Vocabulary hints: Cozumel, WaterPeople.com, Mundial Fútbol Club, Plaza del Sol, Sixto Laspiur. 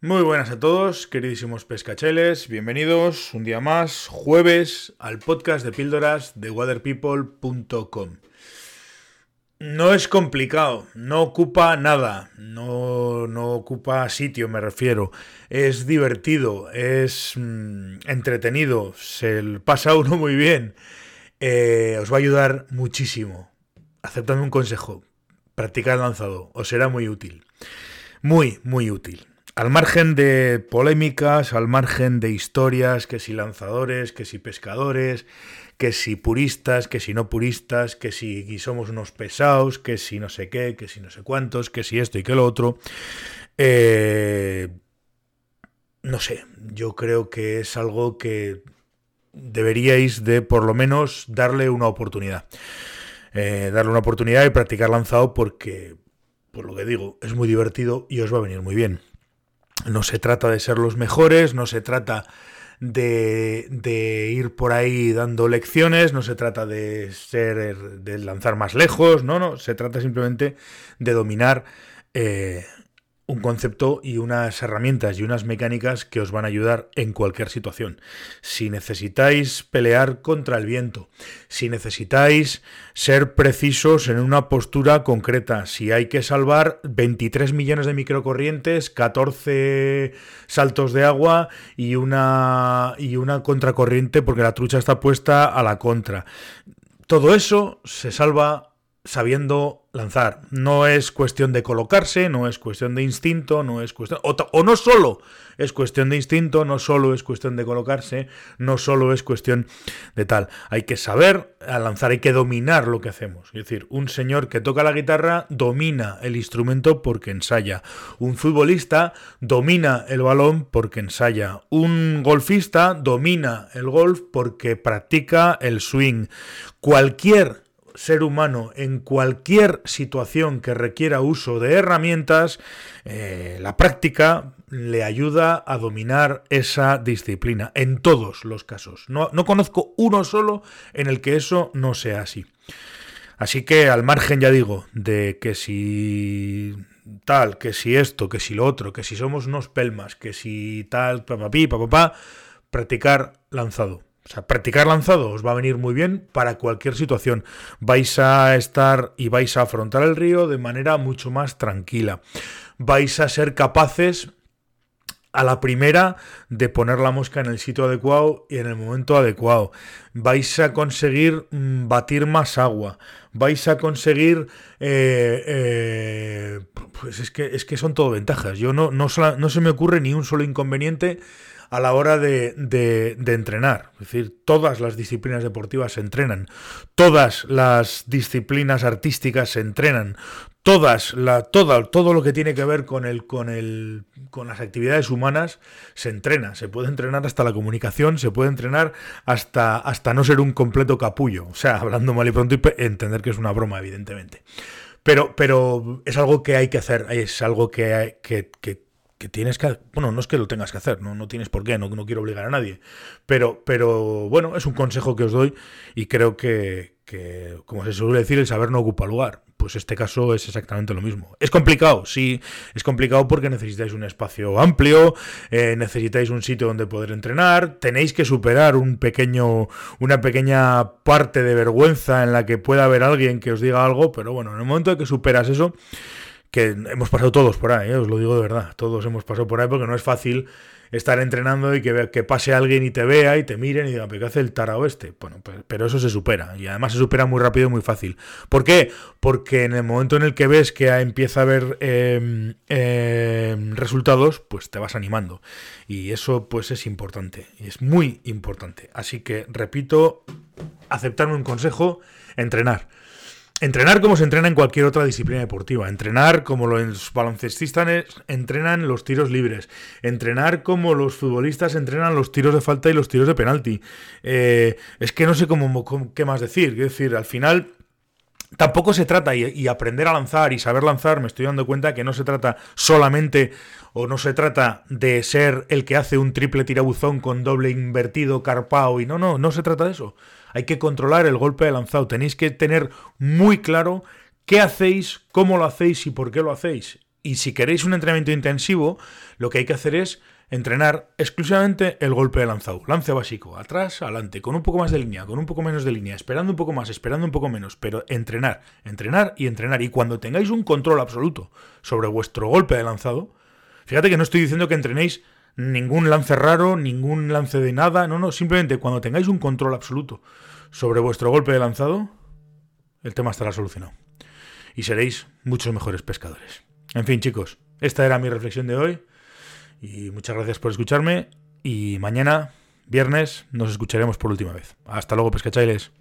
Muy buenas a todos, queridísimos pescacheles, bienvenidos un día más, jueves, al podcast de píldoras de WaterPeople.com. No es complicado, no ocupa nada, no ocupa sitio, me refiero. Es divertido, es entretenido, se pasa uno muy bien. Os va a ayudar muchísimo. Aceptadme un consejo, practicad lanzado, os será muy útil. Muy, muy útil. Al margen de polémicas, al margen de historias, que si lanzadores, que si pescadores, que si puristas, que si no puristas, que si somos unos pesados, que si no sé qué, que si no sé cuántos, que si esto y que lo otro. No sé, yo creo que es algo que deberíais de por lo menos darle una oportunidad. Darle una oportunidad y practicar lanzado porque, por lo que digo, es muy divertido y os va a venir muy bien. No se trata de ser los mejores, no se trata de ir por ahí dando lecciones, no se trata de lanzar más lejos, no, se trata simplemente de dominar un concepto y unas herramientas y unas mecánicas que os van a ayudar en cualquier situación. Si necesitáis pelear contra el viento, si necesitáis ser precisos en una postura concreta, si hay que salvar 23 millones de microcorrientes, 14 saltos de agua y una contracorriente porque la trucha está puesta a la contra. Todo eso se salva sabiendo lanzar. No es cuestión de colocarse, no es cuestión de instinto, no es cuestión... O no solo es cuestión de instinto, no solo es cuestión de colocarse, no solo es cuestión de tal. Hay que saber lanzar, hay que dominar lo que hacemos. Es decir, un señor que toca la guitarra domina el instrumento porque ensaya. Un futbolista domina el balón porque ensaya. Un golfista domina el golf porque practica el swing. Cualquier ser humano en cualquier situación que requiera uso de herramientas, la práctica le ayuda a dominar esa disciplina, en todos los casos. No conozco uno solo en el que eso no sea así. Así que al margen, ya digo, de que si tal, que si esto, que si lo otro, que si somos unos pelmas, que si tal, papapi, papapá, practicar lanzado. O sea, practicar lanzado os va a venir muy bien para cualquier situación. Vais a estar y vais a afrontar el río de manera mucho más tranquila. Vais a ser capaces a la primera de poner la mosca en el sitio adecuado y en el momento adecuado. Vais a conseguir batir más agua. Vais a conseguir... pues es que son todo ventajas. Yo no se me ocurre ni un solo inconveniente a la hora de entrenar. Es decir, todas las disciplinas deportivas se entrenan, todas las disciplinas artísticas se entrenan, todo lo que tiene que ver con las actividades humanas se entrena. Se puede entrenar hasta la comunicación, se puede entrenar hasta no ser un completo capullo. O sea, hablando mal y pronto, y entender que es una broma, evidentemente. Pero es algo que hay que hacer, es algo que tienes que... Bueno, no es que lo tengas que hacer, no tienes por qué, no quiero obligar a nadie. Pero bueno, es un consejo que os doy y creo que, como se suele decir, el saber no ocupa lugar. Pues este caso es exactamente lo mismo. Es complicado, sí, es complicado porque necesitáis un espacio amplio, necesitáis un sitio donde poder entrenar, tenéis que superar una pequeña parte de vergüenza en la que pueda haber alguien que os diga algo, pero bueno, en el momento de que superas eso... que hemos pasado todos por ahí, os lo digo de verdad, todos hemos pasado por ahí porque no es fácil estar entrenando y que pase alguien y te vea y te miren y digan, ¿pero qué hace el tarao este? Bueno, pero eso se supera y además se supera muy rápido y muy fácil. ¿Por qué? Porque en el momento en el que ves que empieza a haber resultados, pues te vas animando y eso pues es importante, y es muy importante. Así que, repito, aceptarme un consejo, entrenar. Entrenar como se entrena en cualquier otra disciplina deportiva, entrenar como los baloncestistas entrenan los tiros libres, entrenar como los futbolistas entrenan los tiros de falta y los tiros de penalti. Es que no sé qué más decir. Es decir, al final... Tampoco se trata, y aprender a lanzar y saber lanzar, me estoy dando cuenta que no se trata solamente, o no se trata de ser el que hace un triple tirabuzón con doble invertido, carpao, y no se trata de eso. Hay que controlar el golpe de lanzado, tenéis que tener muy claro qué hacéis, cómo lo hacéis y por qué lo hacéis. Y si queréis un entrenamiento intensivo, lo que hay que hacer es entrenar exclusivamente el golpe de lanzado, lance básico, atrás, adelante, con un poco más de línea, con un poco menos de línea, esperando un poco más, esperando un poco menos, pero entrenar, entrenar y entrenar. Y cuando tengáis un control absoluto sobre vuestro golpe de lanzado, fíjate que no estoy diciendo que entrenéis ningún lance raro, ningún lance de nada, no, simplemente cuando tengáis un control absoluto sobre vuestro golpe de lanzado, el tema estará solucionado y seréis muchos mejores pescadores. En fin, chicos, esta era mi reflexión de hoy y muchas gracias por escucharme y mañana, viernes, nos escucharemos por última vez. Hasta luego, pescachailes.